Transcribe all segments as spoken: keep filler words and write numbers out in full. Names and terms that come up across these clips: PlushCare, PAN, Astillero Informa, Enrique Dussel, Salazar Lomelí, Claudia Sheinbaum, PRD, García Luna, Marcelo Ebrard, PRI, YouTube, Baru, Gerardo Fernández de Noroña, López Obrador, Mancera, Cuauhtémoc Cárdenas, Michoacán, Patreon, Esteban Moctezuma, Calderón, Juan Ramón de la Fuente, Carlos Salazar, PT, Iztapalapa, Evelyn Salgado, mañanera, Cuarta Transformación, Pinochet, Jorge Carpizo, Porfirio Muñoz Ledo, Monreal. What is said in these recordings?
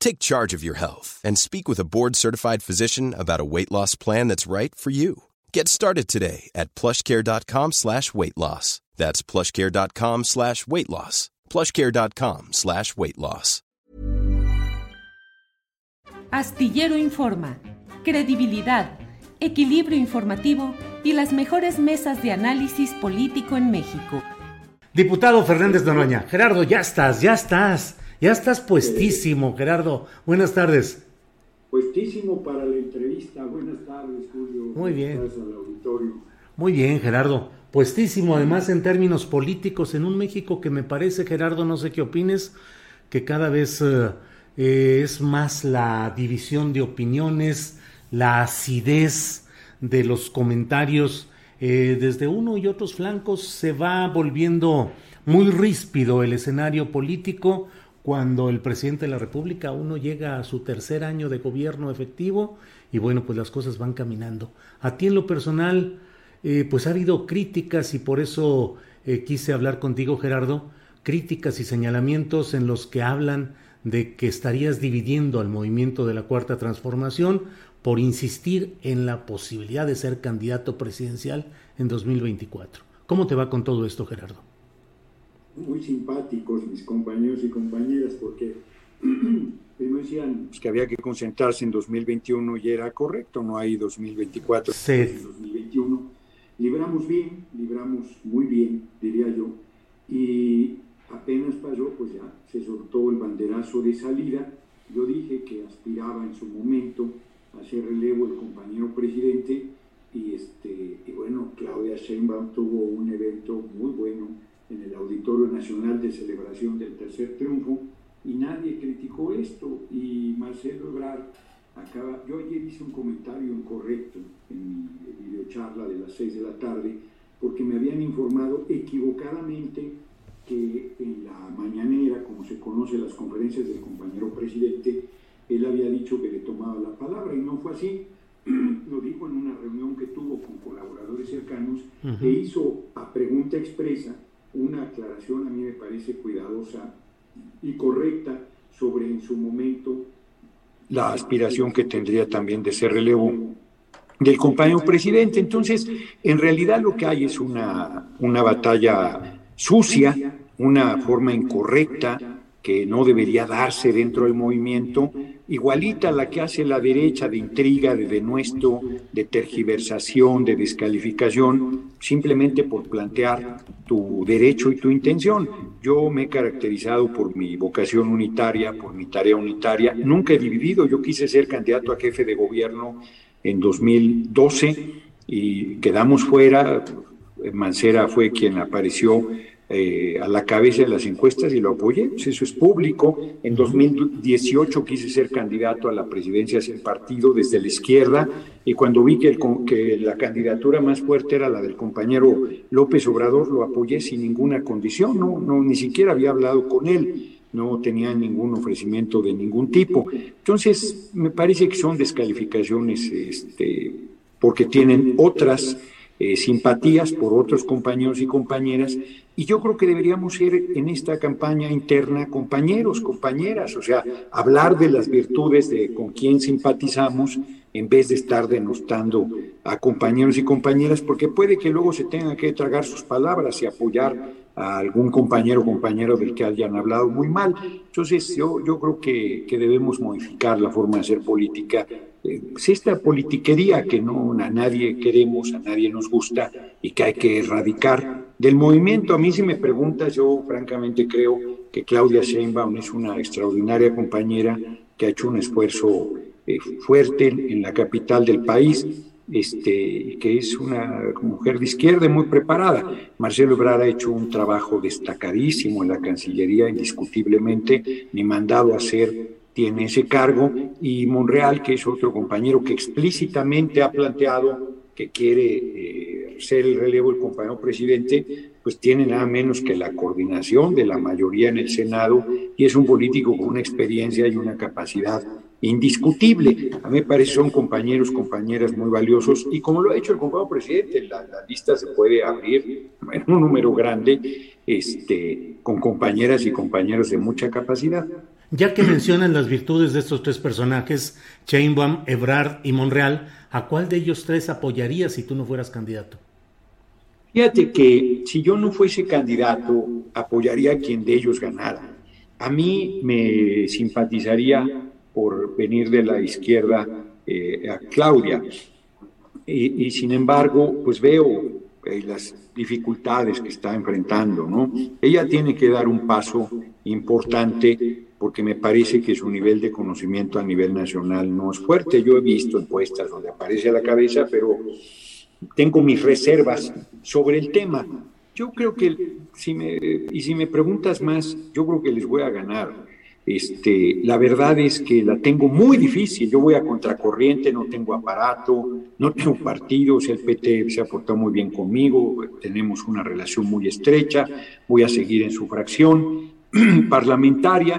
Take charge of your health and speak with a board-certified physician about a weight loss plan that's right for you. Get started today at plushcare.com slash weight loss. That's plushcare.com slash weight loss. plushcare.com slash weight loss. Astillero Informa. Credibilidad, equilibrio informativo y las mejores mesas de análisis político en México. Diputado Fernández de Noroña, Gerardo, ya estás, ya estás, ya estás puestísimo, Gerardo. Buenas tardes. Puestísimo para la entrevista. Buenas tardes, Julio. Muy bien. Buenas tardes al auditorio. Muy bien, Gerardo. Puestísimo, además, en términos políticos, en un México que me parece, Gerardo, no sé qué opines, que cada vez eh, eh, es más la división de opiniones, la acidez de los comentarios eh, desde uno y otros flancos. Se va volviendo muy ríspido el escenario político cuando el presidente de la República uno llega a su tercer año de gobierno efectivo y bueno, pues las cosas van caminando. A ti en lo personal, eh, pues ha habido críticas y por eso eh, quise hablar contigo, Gerardo, críticas y señalamientos en los que hablan de que estarías dividiendo al movimiento de la Cuarta Transformación por insistir en la posibilidad de ser candidato presidencial en dos mil veinticuatro. ¿Cómo te va con todo esto, Gerardo? Muy simpáticos mis compañeros y compañeras, porque primero decían pues, que había que concentrarse en dos mil veintiuno y era correcto, no hay dos mil veinticuatro, sí. Hay dos mil veintiuno. Libramos bien, libramos muy bien, diría yo, y apenas pasó, pues ya se soltó el banderazo de salida. Yo dije que aspiraba en su momento hacer relevo el compañero presidente y, este, y bueno, Claudia Sheinbaum tuvo un evento muy bueno en el Auditorio Nacional de celebración del tercer triunfo y nadie criticó esto, y Marcelo Ebrard acaba, yo ayer hice un comentario incorrecto en mi videocharla de las seis de la tarde porque me habían informado equivocadamente que en la mañanera, como se conoce las conferencias del compañero presidente, él había dicho que le tomaba la palabra y no fue así. Lo dijo en una reunión que tuvo con colaboradores cercanos, uh-huh. E hizo a pregunta expresa una aclaración, a mí me parece cuidadosa y correcta, sobre en su momento la aspiración que tendría también de ser relevo del compañero presidente. Entonces, en realidad lo que hay es una, una batalla sucia, una forma incorrecta que no debería darse dentro del movimiento, igualita a la que hace la derecha de intriga, de denuesto, de tergiversación, de descalificación, simplemente por plantear tu derecho y tu intención. Yo me he caracterizado por mi vocación unitaria, por mi tarea unitaria, nunca he dividido. Yo quise ser candidato a jefe de gobierno en dos mil doce y quedamos fuera. Mancera fue quien apareció Eh, a la cabeza de las encuestas y lo apoyé, pues eso es público. En dos mil dieciocho quise ser candidato a la presidencia del partido desde la izquierda y cuando vi que, el, que la candidatura más fuerte era la del compañero López Obrador, lo apoyé sin ninguna condición, no, no ni siquiera había hablado con él, no tenía ningún ofrecimiento de ningún tipo. Entonces me parece que son descalificaciones este, porque tienen otras Eh, simpatías por otros compañeros y compañeras, y yo creo que deberíamos ser en esta campaña interna compañeros, compañeras, o sea, hablar de las virtudes de con quién simpatizamos en vez de estar denostando a compañeros y compañeras, porque puede que luego se tengan que tragar sus palabras y apoyar a algún compañero o compañera del que hayan hablado muy mal. Entonces yo, yo creo que, que debemos modificar la forma de hacer política es esta politiquería que no a nadie queremos, a nadie nos gusta y que hay que erradicar del movimiento. A mí, si me preguntas, yo francamente creo que Claudia Sheinbaum es una extraordinaria compañera que ha hecho un esfuerzo eh, fuerte en la capital del país, este, que es una mujer de izquierda muy preparada. Marcelo Ebrard ha hecho un trabajo destacadísimo en la Cancillería, indiscutiblemente, ni mandado a hacer tiene ese cargo, y Monreal, que es otro compañero que explícitamente ha planteado que quiere eh, ser el relevo del compañero presidente, pues tiene nada menos que la coordinación de la mayoría en el Senado, y es un político con una experiencia y una capacidad indiscutible. A mí me parece son compañeros, compañeras muy valiosos, y como lo ha hecho el compañero presidente, la, la lista se puede abrir en un número grande, este, con compañeras y compañeros de mucha capacidad. Ya que mencionan las virtudes de estos tres personajes, Sheinbaum, Ebrard y Monreal, ¿a cuál de ellos tres apoyarías si tú no fueras candidato? Fíjate que si yo no fuese candidato, apoyaría a quien de ellos ganara. A mí me simpatizaría por venir de la izquierda eh, a Claudia. Y, y sin embargo, pues veo eh, las dificultades que está enfrentando, ¿no? Ella tiene que dar un paso importante, porque me parece que su nivel de conocimiento a nivel nacional no es fuerte. Yo he visto encuestas donde aparece a la cabeza, pero tengo mis reservas sobre el tema. Yo creo que, si me, y si me preguntas más, yo creo que les voy a ganar. Este, la verdad es que la tengo muy difícil. Yo voy a contracorriente, no tengo aparato, no tengo partidos. El P T se ha portado muy bien conmigo, tenemos una relación muy estrecha, voy a seguir en su fracción parlamentaria,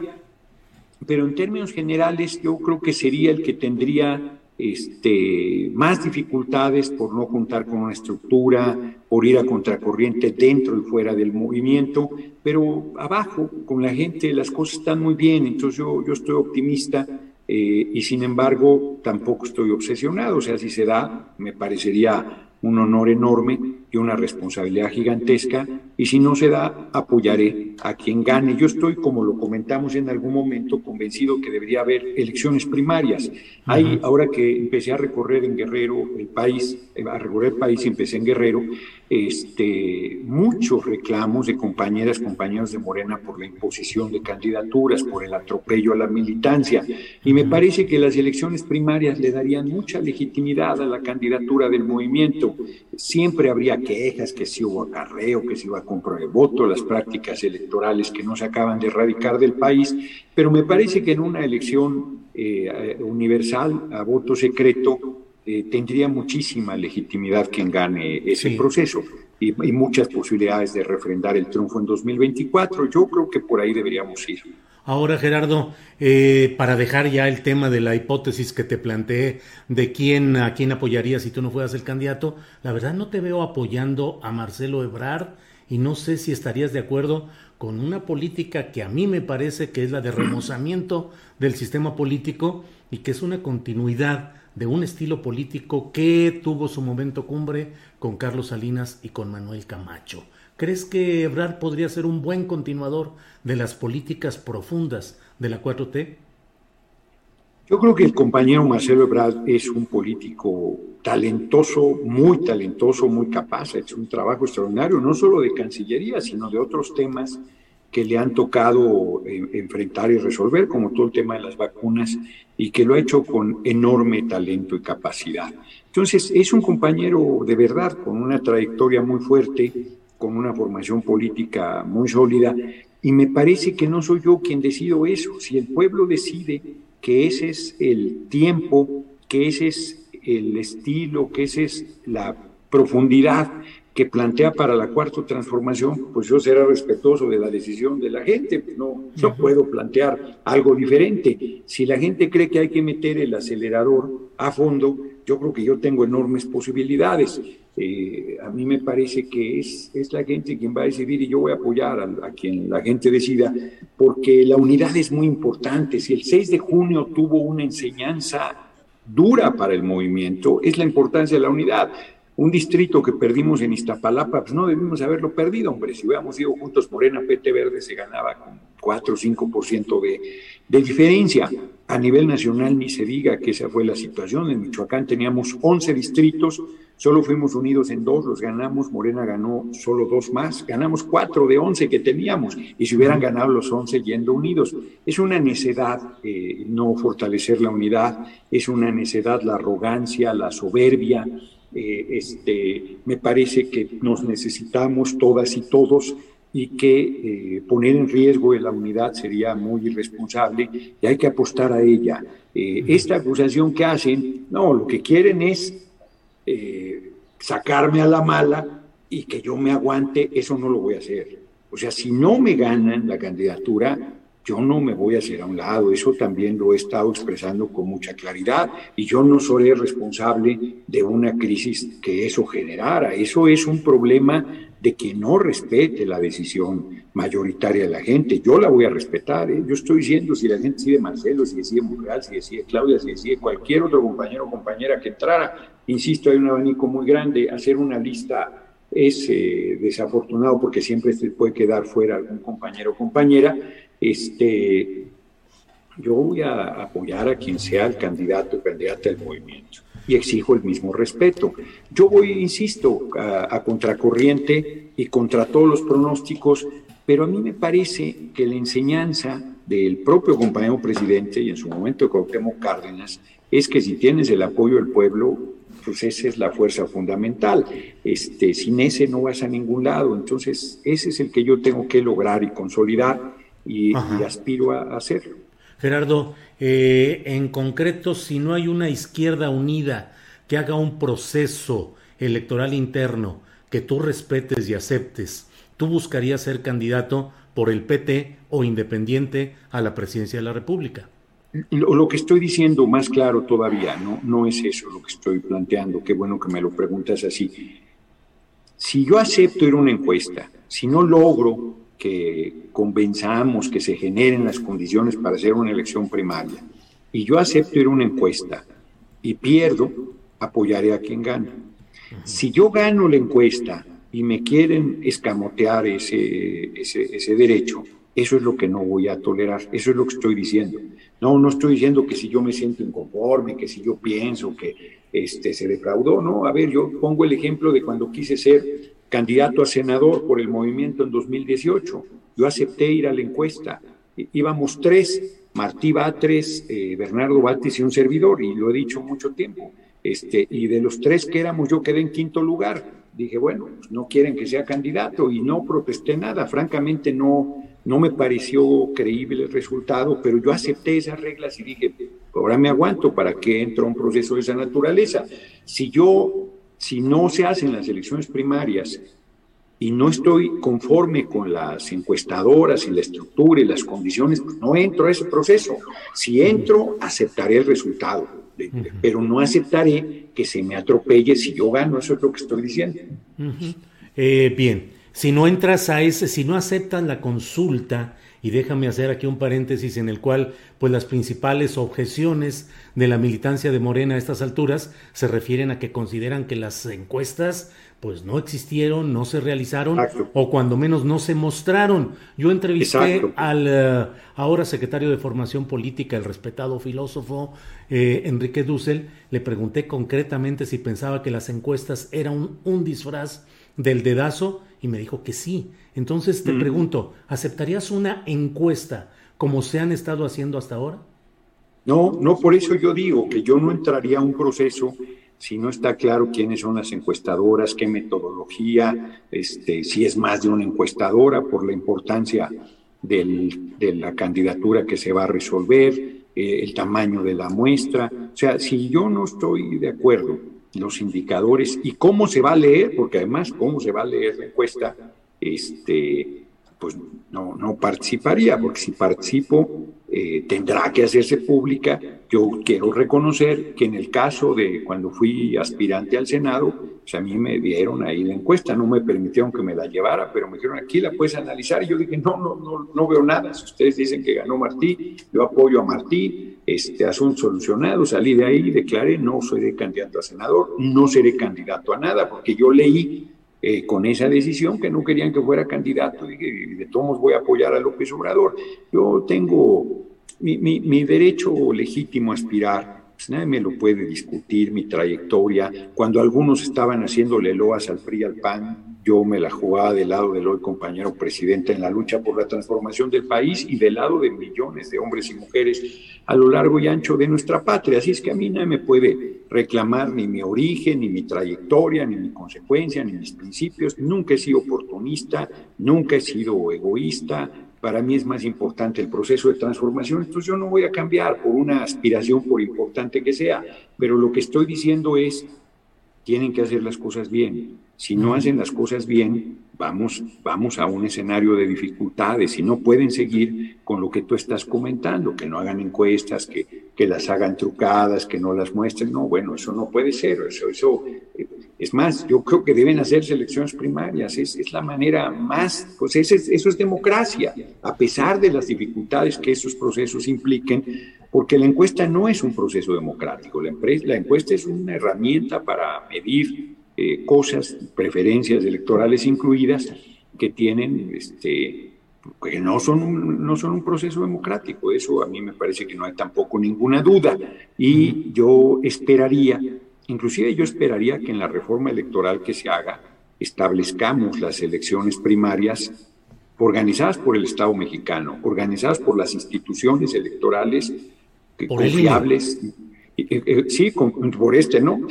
pero en términos generales yo creo que sería el que tendría este, más dificultades por no contar con una estructura, por ir a contracorriente dentro y fuera del movimiento, pero abajo con la gente las cosas están muy bien, entonces yo, yo estoy optimista eh, y sin embargo tampoco estoy obsesionado, o sea, si se da me parecería un honor enorme y una responsabilidad gigantesca, y si no se da, apoyaré a quien gane. Yo estoy, como lo comentamos en algún momento, convencido que debería haber elecciones primarias. Hay, ahora que empecé a recorrer en Guerrero el país, a recorrer el país y empecé en Guerrero, este, muchos reclamos de compañeras, compañeros de Morena por la imposición de candidaturas, por el atropello a la militancia, y me parece que las elecciones primarias le darían mucha legitimidad a la candidatura del movimiento. Siempre habría quejas, que si hubo acarreo, que si iba a comprar el voto, las prácticas electorales que no se acaban de erradicar del país, pero me parece que en una elección eh, universal a voto secreto eh, tendría muchísima legitimidad quien gane ese sí. proceso y, y muchas posibilidades de refrendar el triunfo en dos mil veinticuatro. Yo creo que por ahí deberíamos ir. Ahora, Gerardo, eh, para dejar ya el tema de la hipótesis que te planteé de quién a quién apoyarías si tú no fueras el candidato, la verdad no te veo apoyando a Marcelo Ebrard y no sé si estarías de acuerdo con una política que a mí me parece que es la de remozamiento del sistema político y que es una continuidad de un estilo político que tuvo su momento cumbre con Carlos Salinas y con Manuel Camacho. ¿Crees que Ebrard podría ser un buen continuador de las políticas profundas de la cuatro T? Yo creo que el compañero Marcelo Ebrard es un político talentoso, muy talentoso, muy capaz. Ha hecho un trabajo extraordinario, no solo de Cancillería, sino de otros temas que le han tocado eh, enfrentar y resolver, como todo el tema de las vacunas, y que lo ha hecho con enorme talento y capacidad. Entonces, es un compañero de verdad, con una trayectoria muy fuerte, con una formación política muy sólida, y me parece que no soy yo quien decido eso. Si el pueblo decide que ese es el tiempo, que ese es el estilo, que esa es la profundidad que plantea para la Cuarta Transformación, pues yo seré respetuoso de la decisión de la gente, no, no puedo plantear algo diferente. Si la gente cree que hay que meter el acelerador a fondo, yo creo que yo tengo enormes posibilidades. Eh, a mí me parece que es, es la gente quien va a decidir y yo voy a apoyar a, a quien la gente decida, porque la unidad es muy importante. Si el seis de junio tuvo una enseñanza dura para el movimiento, es la importancia de la unidad. Un distrito que perdimos en Iztapalapa, pues no debimos haberlo perdido, hombre. Si hubiéramos ido juntos, Morena, P T Verde, se ganaba con cuatro o cinco por ciento de, de diferencia. A nivel nacional ni se diga que esa fue la situación. En Michoacán teníamos once distritos, solo fuimos unidos en dos, los ganamos, Morena ganó solo dos más, ganamos cuatro de once que teníamos, y si hubieran ganado los once yendo unidos. Es una necedad eh, no fortalecer la unidad, es una necedad la arrogancia, la soberbia. Eh, este, me parece que nos necesitamos todas y todos, y que eh, poner en riesgo la unidad sería muy irresponsable y hay que apostar a ella. Eh, esta acusación que hacen, no, lo que quieren es eh, sacarme a la mala y que yo me aguante, eso no lo voy a hacer. O sea, si no me ganan la candidatura, yo no me voy a hacer a un lado, eso también lo he estado expresando con mucha claridad, y yo no soy responsable de una crisis que eso generara. Eso es un problema de que no respete la decisión mayoritaria de la gente. Yo la voy a respetar, ¿eh? Yo estoy diciendo, si la gente sigue Marcelo, si decide Monreal, si decide Claudia, si decide cualquier otro compañero o compañera que entrara, insisto, hay un abanico muy grande. Hacer una lista es eh, desafortunado, porque siempre se puede quedar fuera algún compañero o compañera. Este, yo voy a apoyar a quien sea el candidato o candidata del movimiento y exijo el mismo respeto. Yo voy, insisto, a, a contracorriente y contra todos los pronósticos, pero a mí me parece que la enseñanza del propio compañero presidente, y en su momento Cuauhtémoc Cárdenas, es que si tienes el apoyo del pueblo, pues esa es la fuerza fundamental. Este, sin ese no vas a ningún lado. Entonces, ese es el que yo tengo que lograr y consolidar, y, y aspiro a hacerlo. Gerardo, eh, en concreto, si no hay una izquierda unida que haga un proceso electoral interno que tú respetes y aceptes, ¿tú buscarías ser candidato por el P T o independiente a la presidencia de la República? Lo, lo que estoy diciendo más claro todavía, no, no es eso lo que estoy planteando. Qué bueno que me lo preguntas así. Si yo acepto ir a una encuesta, si no logro que convenzamos que se generen las condiciones para hacer una elección primaria, y yo acepto ir a una encuesta y pierdo, apoyaré a quien gane. Si yo gano la encuesta y me quieren escamotear ese, ese, ese derecho, eso es lo que no voy a tolerar, eso es lo que estoy diciendo. No, no estoy diciendo que si yo me siento inconforme, que si yo pienso que este, se defraudó, no. A ver, yo pongo el ejemplo de cuando quise ser candidato a senador por el movimiento en dos mil dieciocho. Yo acepté ir a la encuesta. Íbamos tres, Martí Batres, eh, Bernardo Baltes y un servidor, y lo he dicho mucho tiempo. Este, y de los tres que éramos, yo quedé en quinto lugar. Dije, bueno, pues no quieren que sea candidato, y no protesté nada. Francamente, no, no me pareció creíble el resultado, pero yo acepté esas reglas y dije, ahora me aguanto, ¿para qué entra un proceso de esa naturaleza? Si yo... Si no se hacen las elecciones primarias y no estoy conforme con las encuestadoras y la estructura y las condiciones, pues no entro a ese proceso. Si entro, aceptaré el resultado, uh-huh. pero no aceptaré que se me atropelle si yo gano. Eso es lo que estoy diciendo. Uh-huh. Eh, bien, si no entras a ese, si no aceptas la consulta, y déjame hacer aquí un paréntesis en el cual, pues, las principales objeciones de la militancia de Morena a estas alturas se refieren a que consideran que las encuestas, pues, no existieron, no se realizaron, exacto. o cuando menos no se mostraron. Yo entrevisté exacto. al uh, ahora secretario de Formación Política, el respetado filósofo eh, Enrique Dussel. Le pregunté concretamente si pensaba que las encuestas eran un, un disfraz del dedazo, y me dijo que sí. Entonces te mm. pregunto, ¿aceptarías una encuesta como se han estado haciendo hasta ahora? No, no, por eso yo digo que yo no entraría a un proceso si no está claro quiénes son las encuestadoras, qué metodología, este, si es más de una encuestadora por la importancia del, de la candidatura que se va a resolver, eh, el tamaño de la muestra. O sea, si yo no estoy de acuerdo los indicadores y cómo se va a leer, porque además cómo se va a leer la encuesta, este, pues no, no participaría, porque si participo eh, tendrá que hacerse pública. Yo quiero reconocer que en el caso de cuando fui aspirante al Senado, pues a mí me dieron ahí la encuesta, no me permitieron que me la llevara, pero me dijeron, aquí la puedes analizar, y yo dije, no, no, no, no veo nada. Si ustedes dicen que ganó Martí, yo apoyo a Martí. Este asunto solucionado, salí de ahí y declaré, no seré candidato a senador, no seré candidato a nada, porque yo leí eh, con esa decisión, que no querían que fuera candidato. Dije, de todos modos voy a apoyar a López Obrador. Yo tengo mi, mi, mi derecho legítimo a aspirar. Pues nadie me lo puede discutir, mi trayectoria. Cuando algunos estaban haciéndole loas al P R I, al P A N, yo me la jugaba del lado del hoy compañero presidente en la lucha por la transformación del país y del lado de millones de hombres y mujeres a lo largo y ancho de nuestra patria. Así es que a mí nadie me puede reclamar ni mi origen, ni mi trayectoria, ni mi consecuencia, ni mis principios. Nunca he sido oportunista, nunca he sido egoísta. Para mí es más importante el proceso de transformación, entonces yo no voy a cambiar por una aspiración, por importante que sea, pero lo que estoy diciendo es, tienen que hacer las cosas bien. Si no hacen las cosas bien, vamos, vamos a un escenario de dificultades y no pueden seguir con lo que tú estás comentando, que no hagan encuestas, que, que las hagan trucadas, que no las muestren. No, bueno, eso no puede ser, eso... eso es más, yo creo que deben hacerse elecciones primarias, es, es la manera más, pues eso es, eso es democracia, a pesar de las dificultades que esos procesos impliquen, porque la encuesta no es un proceso democrático, la, empresa, la encuesta es una herramienta para medir eh, cosas, preferencias electorales incluidas, que tienen, este, que no son, un, no son un proceso democrático, eso a mí me parece que no hay tampoco ninguna duda, y yo esperaría... Inclusive yo esperaría que en la reforma electoral que se haga establezcamos las elecciones primarias organizadas por el Estado mexicano, organizadas por las instituciones electorales confiables, eh, eh, sí, con, por este, ¿no? Uh-huh.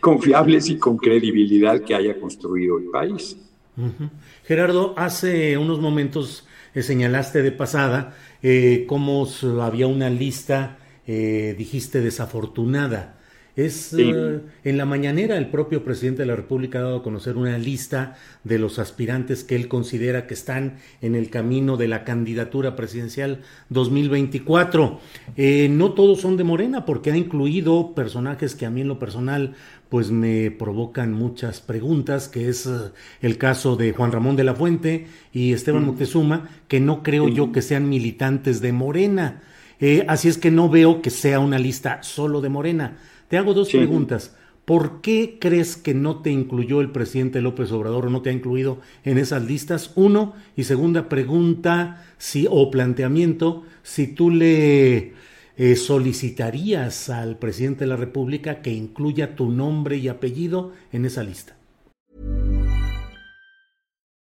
Confiables y con credibilidad que haya construido el país. Uh-huh. Gerardo, hace unos momentos eh, señalaste de pasada eh, cómo había una lista, eh, dijiste, desafortunada. Es sí. uh, en la mañanera el propio presidente de la República ha dado a conocer una lista de los aspirantes que él considera que están en el camino de la candidatura presidencial dos mil veinticuatro. Eh, no todos son de Morena, porque ha incluido personajes que a mí en lo personal pues me provocan muchas preguntas, que es uh, el caso de Juan Ramón de la Fuente y Esteban mm. Moctezuma, que no creo mm. yo que sean militantes de Morena. Eh, así es que no veo que sea una lista solo de Morena. Te hago dos sí. preguntas. ¿Por qué crees que no te incluyó el presidente López Obrador o no te ha incluido en esas listas? Uno. Y segunda pregunta si, o planteamiento, si tú le eh, solicitarías al presidente de la República que incluya tu nombre y apellido en esa lista.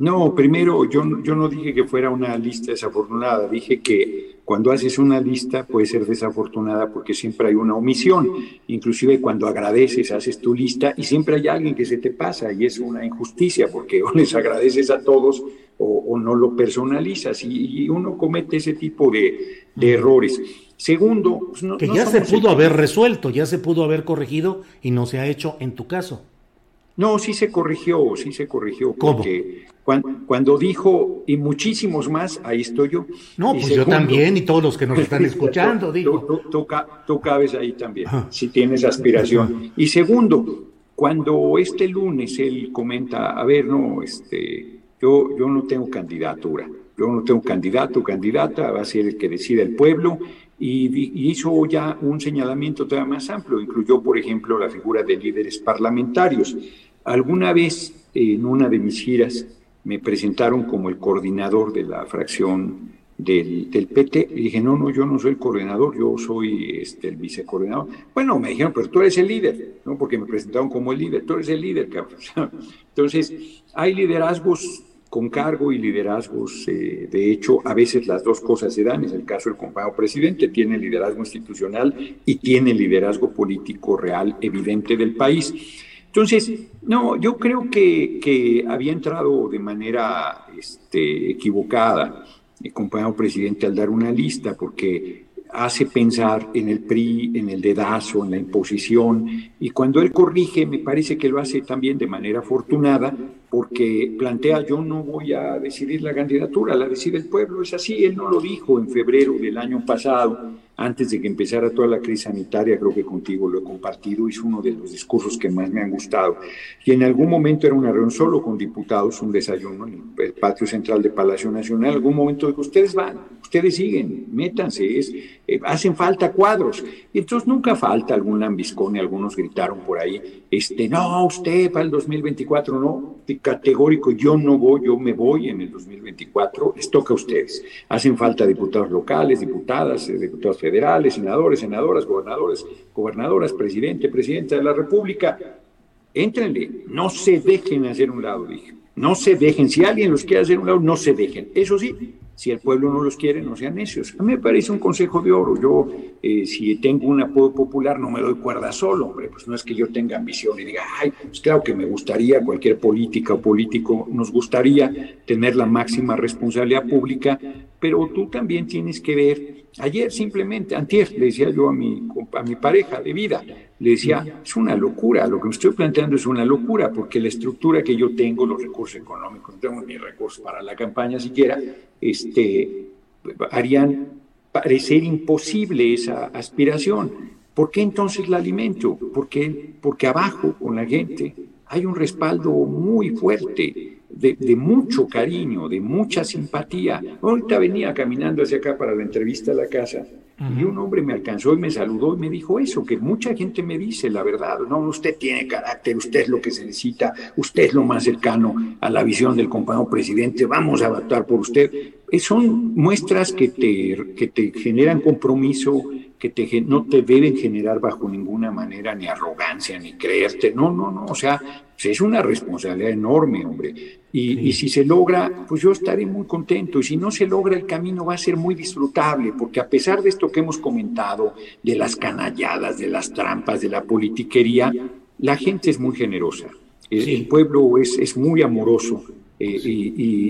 No, primero, yo, yo no dije que fuera una lista desafortunada, dije que cuando haces una lista puede ser desafortunada porque siempre hay una omisión, inclusive cuando agradeces, haces tu lista y siempre hay alguien que se te pasa y es una injusticia porque o les agradeces a todos o, o no lo personalizas y, y uno comete ese tipo de, de errores. Segundo, pues no, que ya no se pudo el... haber resuelto, ya se pudo haber corregido y no se ha hecho en tu caso. No, sí se corrigió, sí se corrigió. Porque ¿cómo? Cuando, cuando dijo, y muchísimos más, ahí estoy yo. No, pues segundo, yo también y todos los que nos están escuchando, digo. Tú, tú, tú, tú cabes ahí también, ah. si tienes aspiración. Y segundo, cuando este lunes él comenta, a ver, no, este, yo, yo no tengo candidatura, yo no tengo candidato, candidata, va a ser el que decida el pueblo. Y hizo ya un señalamiento todavía más amplio, incluyó, por ejemplo, la figura de líderes parlamentarios. Alguna vez, en una de mis giras, me presentaron como el coordinador de la fracción del, del P T. Y dije, no, no, yo no soy coordinador, yo soy este, el vicecoordinador. Bueno, me dijeron, pero tú eres el líder, ¿no? Porque me presentaron como el líder, tú eres el líder, cabrón. Entonces, hay liderazgos con cargo y liderazgos, eh, de hecho, a veces las dos cosas se dan. Es el caso del compañero presidente, tiene liderazgo institucional y tiene liderazgo político real evidente del país. Entonces, no, yo creo que, que había entrado de manera este, equivocada el compañero presidente al dar una lista, porque hace pensar en el P R I, en el dedazo, en la imposición, y cuando él corrige, me parece que lo hace también de manera afortunada, porque plantea, yo no voy a decidir la candidatura, la decide el pueblo. Es así, él no lo dijo en febrero del año pasado, antes de que empezara toda la crisis sanitaria, creo que contigo lo he compartido, es uno de los discursos que más me han gustado. Y en algún momento era una reunión solo con diputados, un desayuno en el patio central de Palacio Nacional, en algún momento dijo, ustedes van, ustedes siguen, métanse, es, eh, hacen falta cuadros. Y entonces nunca falta algún lambiscón, y algunos gritaron por ahí, este, no, usted para el dos mil veinticuatro, no, categórico, yo no voy, yo me voy en el dos mil veinticuatro, les toca a ustedes. Hacen falta diputados locales, diputadas, diputados federales, senadores, senadoras, gobernadores, gobernadoras, presidente, presidenta de la República. Éntrenle, no se dejen hacer un lado, dije. No se dejen, si alguien los quiere hacer un lado, no se dejen. Eso sí, si el pueblo no los quiere, no sean necios. A mí me parece un consejo de oro. Yo, eh, si tengo un apodo popular, no me doy cuerda solo, hombre. Pues no es que yo tenga ambición y diga, ay, pues claro que me gustaría, cualquier política o político nos gustaría tener la máxima responsabilidad pública, pero tú también tienes que ver. Ayer simplemente, antier, le decía yo a mi, a mi pareja de vida, le decía, es una locura, lo que me estoy planteando es una locura, porque la estructura que yo tengo, los recursos económicos, no tengo ni recursos para la campaña siquiera, este, harían parecer imposible esa aspiración. ¿Por qué entonces la alimento? Porque, porque abajo, con la gente, hay un respaldo muy fuerte, De, de mucho cariño, de mucha simpatía. Ahorita venía caminando hacia acá para la entrevista a la casa, uh-huh, y un hombre me alcanzó y me saludó y me dijo eso, que mucha gente me dice la verdad, no, usted tiene carácter, usted es lo que se necesita, usted es lo más cercano a la visión del compañero presidente, vamos a votar por usted. Son muestras que te, que te generan compromiso, que te, no te deben generar bajo ninguna manera ni arrogancia, ni creerte, no, no, no, o sea, pues es una responsabilidad enorme, hombre, y, sí. y si se logra, pues yo estaré muy contento, y si no se logra, el camino va a ser muy disfrutable, porque a pesar de esto que hemos comentado, de las canalladas, de las trampas, de la politiquería, la gente es muy generosa, el, sí. el pueblo es, es muy amoroso, Eh, sí. y,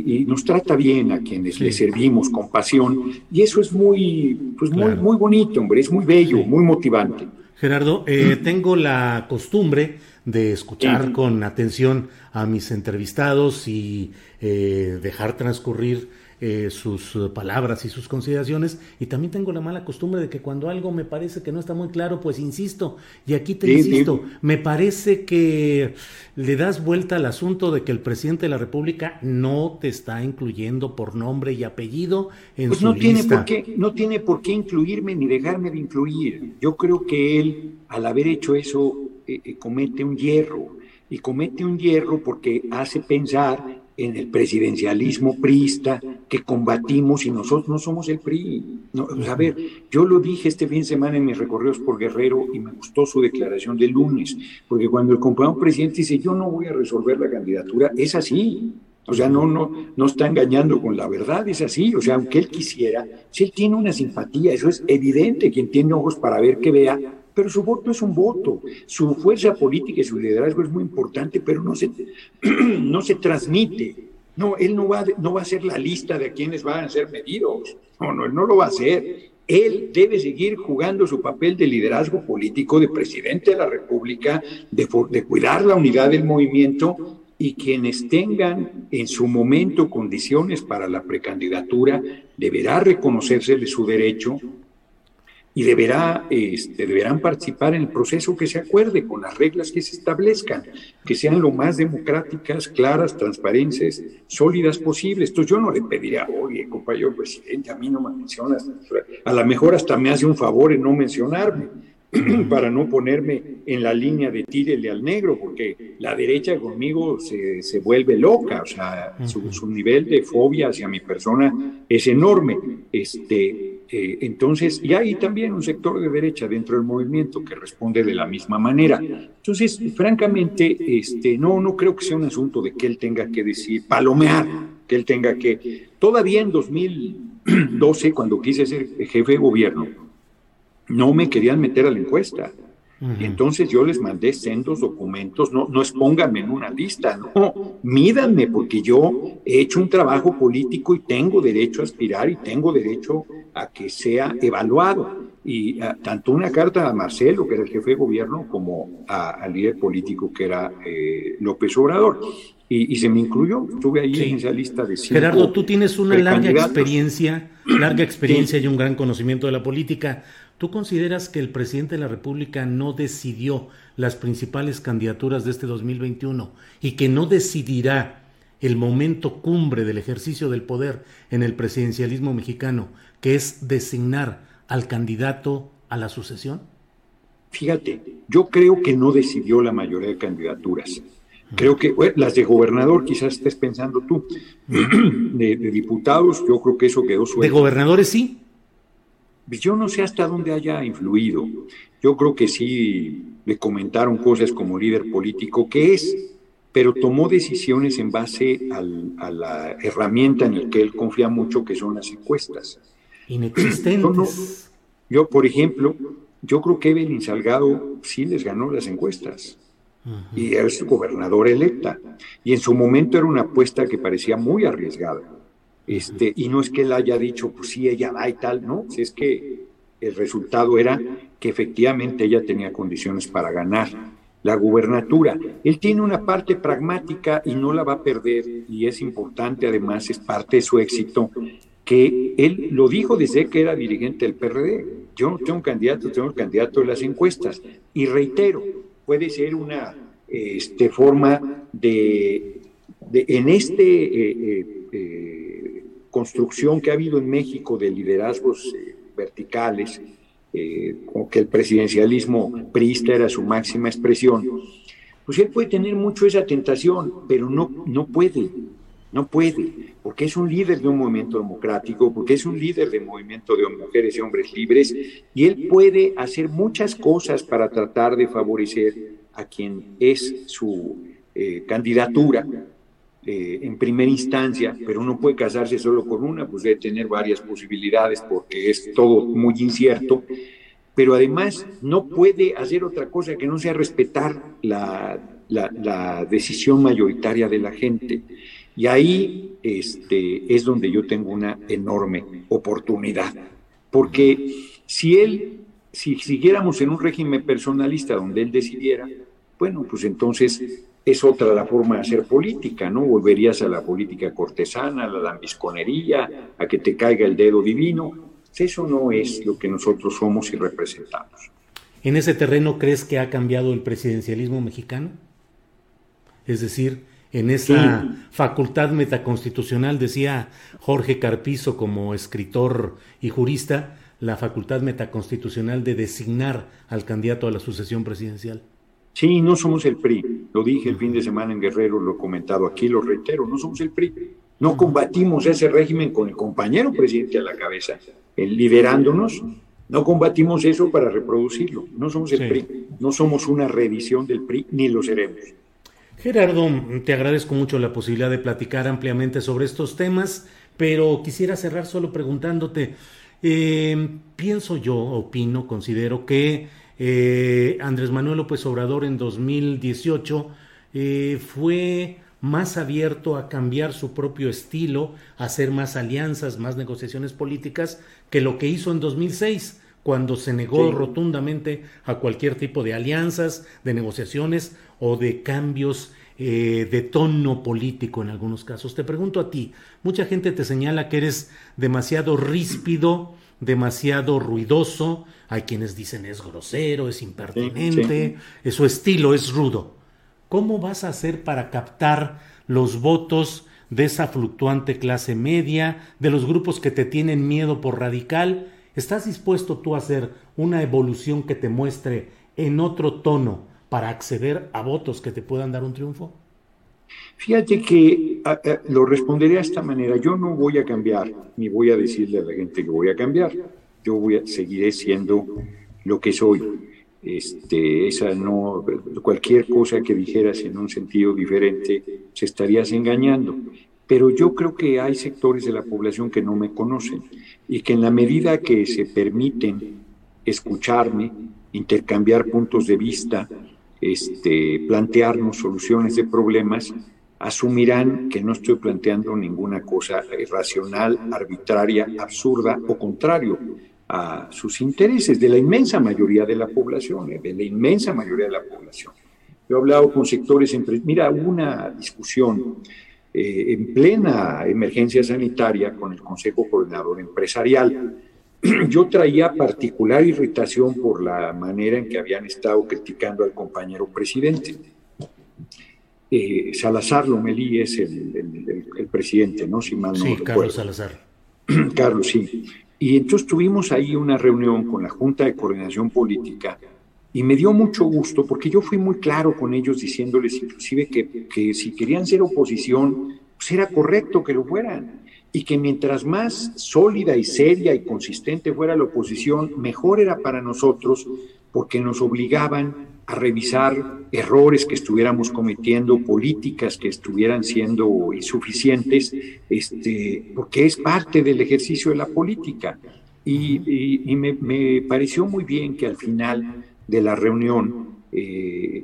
y, y nos trata bien a quienes sí. le servimos con pasión, y eso es muy, pues claro. muy, muy bonito, hombre, es muy bello, sí. muy motivante. Gerardo, eh, ¿Mm? tengo la costumbre de escuchar sí. con atención a mis entrevistados y eh, dejar transcurrir Eh, sus palabras y sus consideraciones, y también tengo la mala costumbre de que cuando algo me parece que no está muy claro, pues insisto, y aquí te sí, insisto, sí. me parece que le das vuelta al asunto de que el presidente de la República no te está incluyendo por nombre y apellido en pues su no lista. Tiene por qué, no tiene por qué incluirme ni dejarme de incluir. Yo creo que él, al haber hecho eso, eh, eh, comete un yerro, y comete un yerro porque hace pensar en el presidencialismo priista que combatimos, y nosotros no somos el P R I. No, pues a ver, yo lo dije este fin de semana en mis recorridos por Guerrero, y me gustó su declaración del lunes, porque cuando el compañero presidente dice, yo no voy a resolver la candidatura, es así. O sea, no, no, no está engañando con la verdad, es así. O sea, aunque él quisiera, si él tiene una simpatía, eso es evidente, quien tiene ojos para ver que vea, pero su voto es un voto, su fuerza política y su liderazgo es muy importante, pero no se, no se transmite. No, él no va, no va a hacer la lista de quienes van a ser medidos. No, no, él no lo va a hacer. Él debe seguir jugando su papel de liderazgo político, de presidente de la República, de, de cuidar la unidad del movimiento, y quienes tengan en su momento condiciones para la precandidatura, deberá reconocérsele su derecho, y deberá, este, deberán participar en el proceso que se acuerde, con las reglas que se establezcan, que sean lo más democráticas, claras, transparentes, sólidas posibles. Entonces yo no le pediría, oye, compañero presidente, a mí no me mencionas, a lo mejor hasta me hace un favor en no mencionarme, para no ponerme en la línea de tírele al negro, porque la derecha conmigo se, se vuelve loca, o sea, su, su nivel de fobia hacia mi persona es enorme. Este, eh, entonces, y hay también un sector de derecha dentro del movimiento que responde de la misma manera. Entonces, francamente, este, no, no creo que sea un asunto de que él tenga que decir, palomear, que él tenga que... Todavía en dos mil doce, cuando quise ser jefe de gobierno, no me querían meter a la encuesta. Uh-huh. Y entonces yo les mandé sendos documentos, no, no expónganme en una lista, no, mídanme, porque yo he hecho un trabajo político y tengo derecho a aspirar y tengo derecho a que sea evaluado. Y a, tanto una carta a Marcelo, que era el jefe de gobierno, como a, al líder político que era eh, López Obrador. Y, y se me incluyó, estuve ahí sí. en esa lista de cinco. Gerardo, tú tienes una larga experiencia, larga experiencia sí. y un gran conocimiento de la política. ¿Tú consideras que el presidente de la República no decidió las principales candidaturas de este dos mil veintiuno y que no decidirá el momento cumbre del ejercicio del poder en el presidencialismo mexicano, que es designar al candidato a la sucesión? Fíjate, yo creo que no decidió la mayoría de candidaturas. Creo que bueno, las de gobernador quizás estés pensando tú. De, de diputados, yo creo que eso quedó suelto. De gobernadores sí. Yo no sé hasta dónde haya influido. Yo creo que sí le comentaron cosas como líder político que es, pero tomó decisiones en base al, a la herramienta en la que él confía mucho, que son las encuestas. Inexistentes. Yo, no, yo, por ejemplo, yo creo que Evelyn Salgado sí les ganó las encuestas. Uh-huh. Y es gobernadora electa. Y en su momento era una apuesta que parecía muy arriesgada. Este, y no es que él haya dicho, pues sí, ella va y tal, no, es que el resultado era que efectivamente ella tenía condiciones para ganar la gubernatura. Él tiene una parte pragmática y no la va a perder, y es importante, además, es parte de su éxito, que él lo dijo desde que era dirigente del P R D. Yo no tengo candidato, tengo el candidato de las encuestas. Y reitero, puede ser una este, forma de, de, en este... Eh, eh, eh, construcción que ha habido en México de liderazgos eh, verticales, eh, como que el presidencialismo priista era su máxima expresión, pues él puede tener mucho esa tentación, pero no, no puede, no puede, porque es un líder de un movimiento democrático, porque es un líder de movimiento de mujeres y hombres libres, y él puede hacer muchas cosas para tratar de favorecer a quien es su eh, candidatura, Eh, en primera instancia, pero no puede casarse solo con una, pues debe tener varias posibilidades porque es todo muy incierto, pero además no puede hacer otra cosa que no sea respetar la, la, la decisión mayoritaria de la gente. Y ahí este, es donde yo tengo una enorme oportunidad, porque si él, si siguiéramos en un régimen personalista donde él decidiera, bueno, pues entonces... es otra la forma de hacer política, ¿no? Volverías a la política cortesana, a la lambisconería, a que te caiga el dedo divino. Eso no es lo que nosotros somos y representamos. ¿En ese terreno crees que ha cambiado el presidencialismo mexicano? Es decir, en esa sí. facultad metaconstitucional, decía Jorge Carpizo como escritor y jurista, la facultad metaconstitucional de designar al candidato a la sucesión presidencial. Sí, no somos el P R I, lo dije el fin de semana en Guerrero, lo he comentado aquí, lo reitero, no somos el P R I, no combatimos ese régimen con el compañero presidente a la cabeza, el liderándonos, no combatimos eso para reproducirlo, no somos el sí. P R I, no somos una reedición del P R I, ni lo seremos. Gerardo, te agradezco mucho la posibilidad de platicar ampliamente sobre estos temas, pero quisiera cerrar solo preguntándote, eh, pienso yo, opino, considero que... Eh, Andrés Manuel López Obrador en dos mil dieciocho eh, fue más abierto a cambiar su propio estilo, a hacer más alianzas, más negociaciones políticas que lo que hizo en dos mil seis, cuando se negó sí. rotundamente a cualquier tipo de alianzas, de negociaciones o de cambios eh, de tono político en algunos casos. Te pregunto a ti, mucha gente te señala que eres demasiado ríspido, demasiado ruidoso, hay quienes dicen es grosero, es impertinente, sí, sí. su estilo es rudo. ¿Cómo vas a hacer para captar los votos de esa fluctuante clase media, de los grupos que te tienen miedo por radical? ¿Estás dispuesto tú a hacer una evolución que te muestre en otro tono para acceder a votos que te puedan dar un triunfo? Fíjate que a, a, lo responderé de esta manera. Yo no voy a cambiar, ni voy a decirle a la gente que voy a cambiar. Yo voy a, seguiré siendo lo que soy. Este, esa no, cualquier cosa que dijeras en un sentido diferente, se estarías engañando. Pero yo creo que hay sectores de la población que no me conocen y que en la medida que se permiten escucharme, intercambiar puntos de vista, este, plantearnos soluciones de problemas, asumirán que no estoy planteando ninguna cosa irracional, arbitraria, absurda o contrario a sus intereses de la inmensa mayoría de la población, de la inmensa mayoría de la población. Yo he hablado con sectores, entre, mira, una discusión eh, en plena emergencia sanitaria con el Consejo Coordinador Empresarial. Yo traía particular irritación por la manera en que habían estado criticando al compañero presidente. Eh, Salazar Lomelí es el, el, el, el presidente, ¿no? Si mal no sí, recuerdo. Carlos Salazar. Carlos, sí. Y entonces tuvimos ahí una reunión con la Junta de Coordinación Política y me dio mucho gusto porque yo fui muy claro con ellos diciéndoles inclusive que, que si querían ser oposición, pues era correcto que lo fueran y que mientras más sólida y seria y consistente fuera la oposición, mejor era para nosotros porque nos obligaban a revisar errores que estuviéramos cometiendo, políticas que estuvieran siendo insuficientes, este, porque es parte del ejercicio de la política. Y, y, y me, me pareció muy bien que al final de la reunión eh,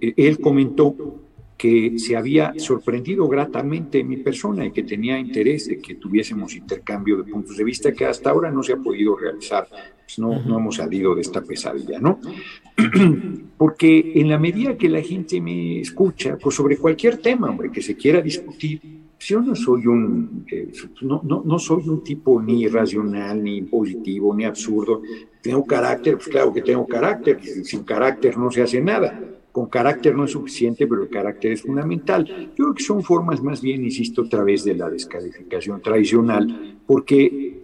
él comentó que se había sorprendido gratamente en mi persona y que tenía interés de que tuviésemos intercambio de puntos de vista que hasta ahora no se ha podido realizar. Pues no, no hemos salido de esta pesadilla, ¿no? Porque en la medida que la gente me escucha, pues sobre cualquier tema, hombre, que se quiera discutir, pues yo no soy un eh, no, no, no soy un tipo ni irracional, ni impositivo, ni absurdo. Tengo carácter, pues claro que tengo carácter, sin carácter no se hace nada. Con carácter no es suficiente, pero el carácter es fundamental. Yo creo que son formas más bien, insisto, a través de la descalificación tradicional, porque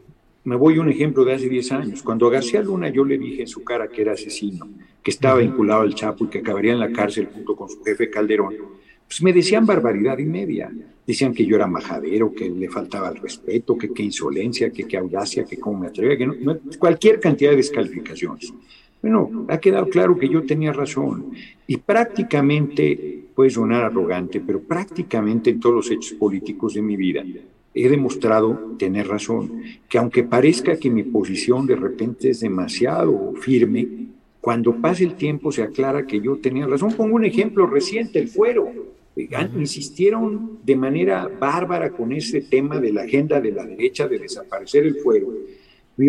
me voy a un ejemplo de hace diez años. Cuando a García Luna yo le dije en su cara que era asesino, que estaba vinculado al Chapo y que acabaría en la cárcel junto con su jefe Calderón, pues me decían barbaridad y media. Decían que yo era majadero, que le faltaba el respeto, que qué insolencia, que qué audacia, que cómo me atrevía, que no, no, cualquier cantidad de descalificaciones. Bueno, ha quedado claro que yo tenía razón y prácticamente, puede sonar arrogante, pero prácticamente en todos los hechos políticos de mi vida he demostrado tener razón, que aunque parezca que mi posición de repente es demasiado firme, cuando pasa el tiempo se aclara que yo tenía razón. Pongo un ejemplo reciente, el fuero. Insistieron de manera bárbara con ese tema de la agenda de la derecha de desaparecer el fuero.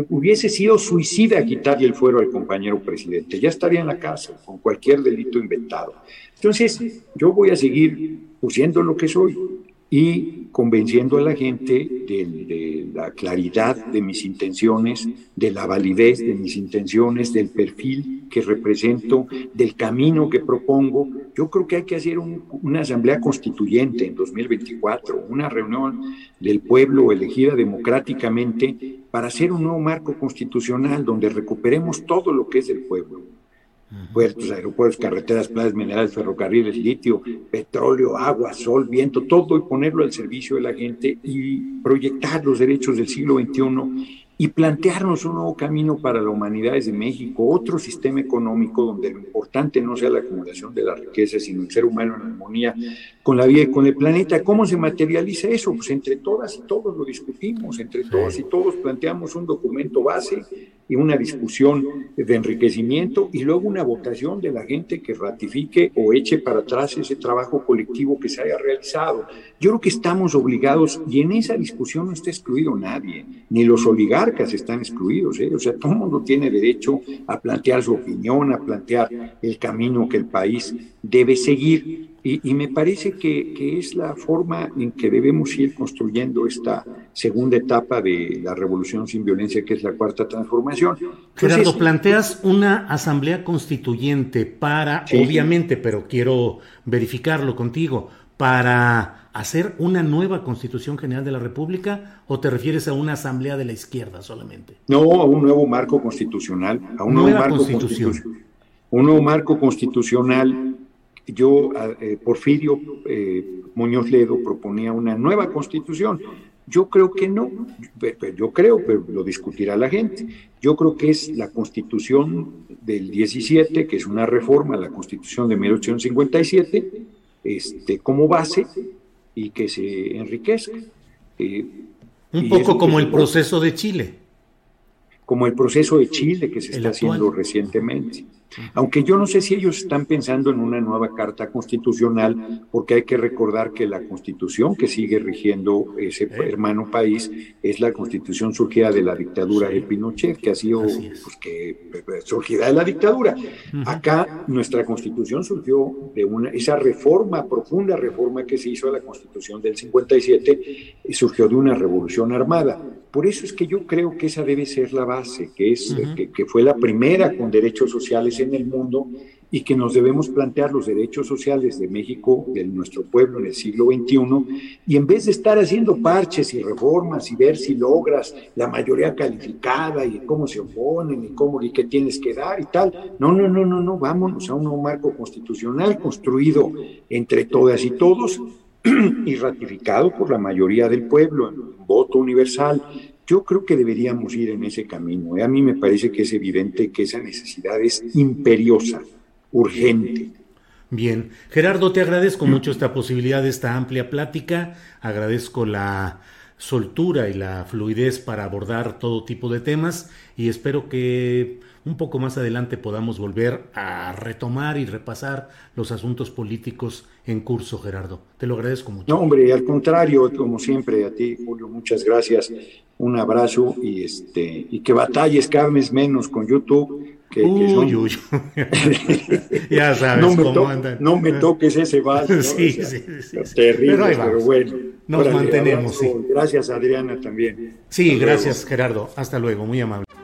Hubiese sido suicida quitarle el fuero al compañero presidente. Ya estaría en la cárcel con cualquier delito inventado. Entonces, yo voy a seguir siendo lo que soy y convenciendo a la gente de, de la claridad de mis intenciones, de la validez de mis intenciones, del perfil que represento, del camino que propongo. Yo creo que hay que hacer un, una asamblea constituyente en dos mil veinticuatro, una reunión del pueblo elegida democráticamente para hacer un nuevo marco constitucional donde recuperemos todo lo que es del pueblo. Puertos, aeropuertos, carreteras, playas, minerales, ferrocarriles, litio, petróleo, agua, sol, viento, todo, y ponerlo al servicio de la gente y proyectar los derechos del siglo veintiuno y plantearnos un nuevo camino para la humanidad desde México, otro sistema económico donde lo importante no sea la acumulación de la riqueza, sino el ser humano en armonía con la vida y con el planeta. ¿Cómo se materializa eso? Pues entre todas y todos lo discutimos, entre todas y todos planteamos un documento base y una discusión de enriquecimiento y luego una votación de la gente que ratifique o eche para atrás ese trabajo colectivo que se haya realizado. Yo creo que estamos obligados, y en esa discusión no está excluido nadie, ni los oligarcas están excluidos, ¿eh? O sea, todo el mundo tiene derecho a plantear su opinión, a plantear el camino que el país debe seguir. Y, y me parece que, que es la forma en que debemos ir construyendo esta segunda etapa de la revolución sin violencia, que es la Cuarta Transformación. Gerardo, Entonces, planteas una asamblea constituyente para, sí, obviamente, pero quiero verificarlo contigo, para hacer una nueva Constitución General de la República, o te refieres a una asamblea de la izquierda solamente? No, a un nuevo marco constitucional, a un nuevo marco constitucional. Un nuevo marco constitucional. Yo, eh, Porfirio eh, Muñoz Ledo proponía una nueva Constitución. Yo creo que no, yo creo, pero lo discutirá la gente. Yo creo que es la Constitución del diecisiete, que es una reforma a la Constitución de mil ochocientos cincuenta y siete, este, como base y que se enriquezca. Eh, Un poco como el proceso de Chile. Como el proceso de Chile que se está haciendo recientemente. Aunque yo no sé si ellos están pensando en una nueva carta constitucional, porque hay que recordar que la constitución que sigue rigiendo ese hermano país es la constitución surgida de la dictadura de Pinochet, que ha sido pues, que, surgida de la dictadura. Acá nuestra constitución surgió de una esa reforma, profunda reforma que se hizo a la constitución del cincuenta y siete, y surgió de una revolución armada. Por eso es que yo creo que esa debe ser la base, que, es, uh-huh. que, que fue la primera con derechos sociales en el mundo, y que nos debemos plantear los derechos sociales de México, de nuestro pueblo en el siglo veintiuno, y en vez de estar haciendo parches y reformas y ver si logras la mayoría calificada y cómo se oponen y cómo y qué tienes que dar y tal. No, no, no, no, no, vámonos a un nuevo marco constitucional construido entre todas y todos, y ratificado por la mayoría del pueblo en voto universal. Yo creo que deberíamos ir en ese camino. A mí me parece que es evidente que esa necesidad es imperiosa, urgente. Bien. Gerardo, te agradezco mucho esta posibilidad, esta amplia plática. Agradezco la soltura y la fluidez para abordar todo tipo de temas, y espero que un poco más adelante podamos volver a retomar y repasar los asuntos políticos en curso, Gerardo. Te lo agradezco mucho. No, hombre, al contrario, como siempre, a ti, Julio, muchas gracias. Un abrazo y este y que batalles cada vez menos con YouTube. Que, uy, que son... uy, uy. Ya sabes no cómo to- andan. No me toques ese vaso. ¿No? Sí, o sea, sí, sí, sí. Terrible, pero, pero bueno. Nos órale, mantenemos. Sí. Gracias, Adriana, también. Sí, hasta gracias, luego. Gerardo. Hasta luego, muy amable.